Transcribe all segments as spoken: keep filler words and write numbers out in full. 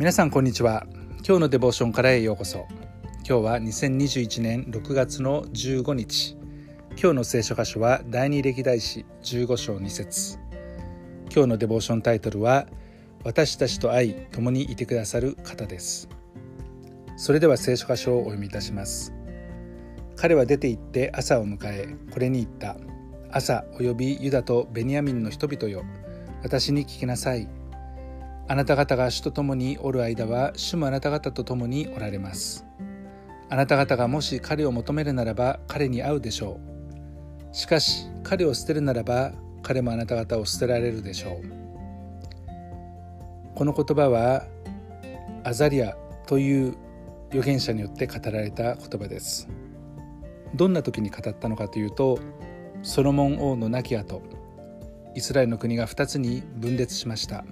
皆さんこんにちは。今日のデボーションからへようこそ。今日はにせんにじゅういちねんろくがつのじゅうごにち。今日の聖書箇所は第二歴代史じゅうごしょうにせつ。今日のデボーションタイトルは私たちと愛共にいてくださる方です。それでは聖書箇所をお読みいたします。彼は出て行って朝を迎え、これに言った。朝およびユダとベニヤミンの人々よ、私に聞きなさい。あなた方が主と共におる間は、主もあなた方と共におられます。あなた方がもし彼を求めるならば、彼に会うでしょう。しかし彼を捨てるならば、彼もあなた方を捨てられるでしょう。この言葉はアザリアという預言者によって語られた言葉です。どんな時に語ったのかというと、ソロモン王の亡き後、イスラエルの国がふたつに分裂しました。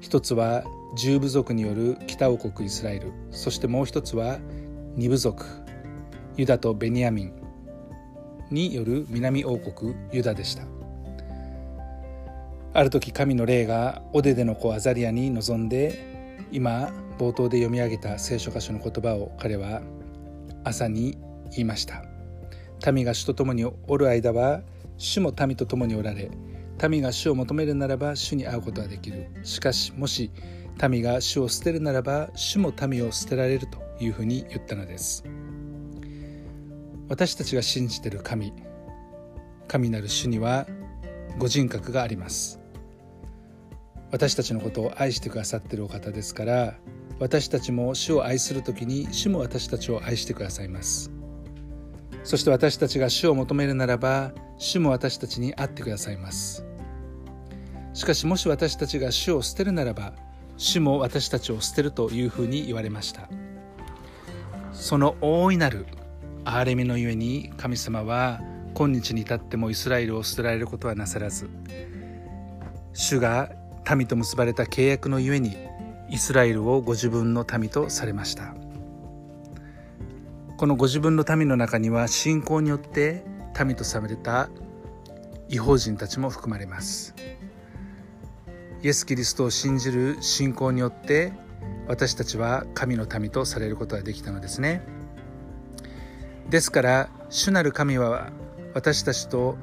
一つは十部族による北王国イスラエル、そしてもう一つは二部族、ユダとベニヤミンによる南王国ユダでした。ある時、神の霊がオデデの子アザリアに臨んで、今冒頭で読み上げた聖書箇所の言葉を彼は朝に言いました。民が主と共におる間は、主も民と共におられ、民が主を求めるならば主に会うことはできる。しかしもし民が主を捨てるならば、主も民を捨てられるというふうに言ったのです。私たちが信じている神、神なる主にはご人格があります。私たちのことを愛してくださっているお方ですから、私たちも主を愛するときに、主も私たちを愛してくださいます。そして私たちが主を求めるならば、主も私たちに会ってくださいます。しかしもし私たちが主を捨てるならば、主も私たちを捨てるというふうに言われました。その大いなる憐れみのゆえに、神様は今日に至ってもイスラエルを捨てられることはなさらず、主が民と結ばれた契約のゆえに、イスラエルをご自分の民とされました。このご自分の民の中には、信仰によって民とされた異邦人たちも含まれます。イエス・キリストを信じる信仰によって、私たちは神の民とされることができたのですね。ですから主なる神は私たちと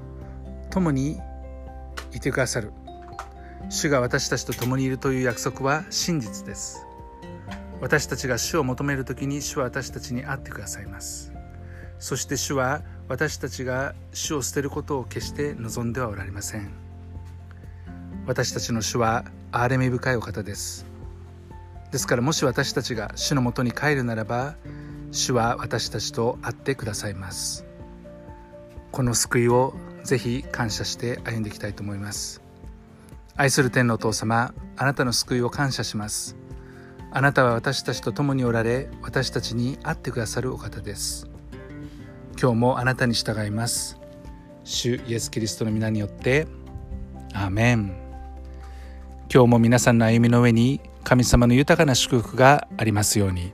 共にいてくださる。主が私たちと共にいるという約束は真実です。私たちが主を求めるときに、主は私たちに会ってくださいます。そして主は私たちが主を捨てることを決して望んではおられません。私たちの主は憐れみ深いお方です。ですからもし私たちが主のもとに帰るならば、主は私たちと会ってくださいます。この救いをぜひ感謝して歩んでいきたいと思います。愛する天のお父様、あなたの救いを感謝します。あなたは私たちと共におられ、私たちに会ってくださるお方です。今日もあなたに従います。主イエスキリストの皆によって、アーメン。今日も皆さんの歩みの上に、神様の豊かな祝福がありますように。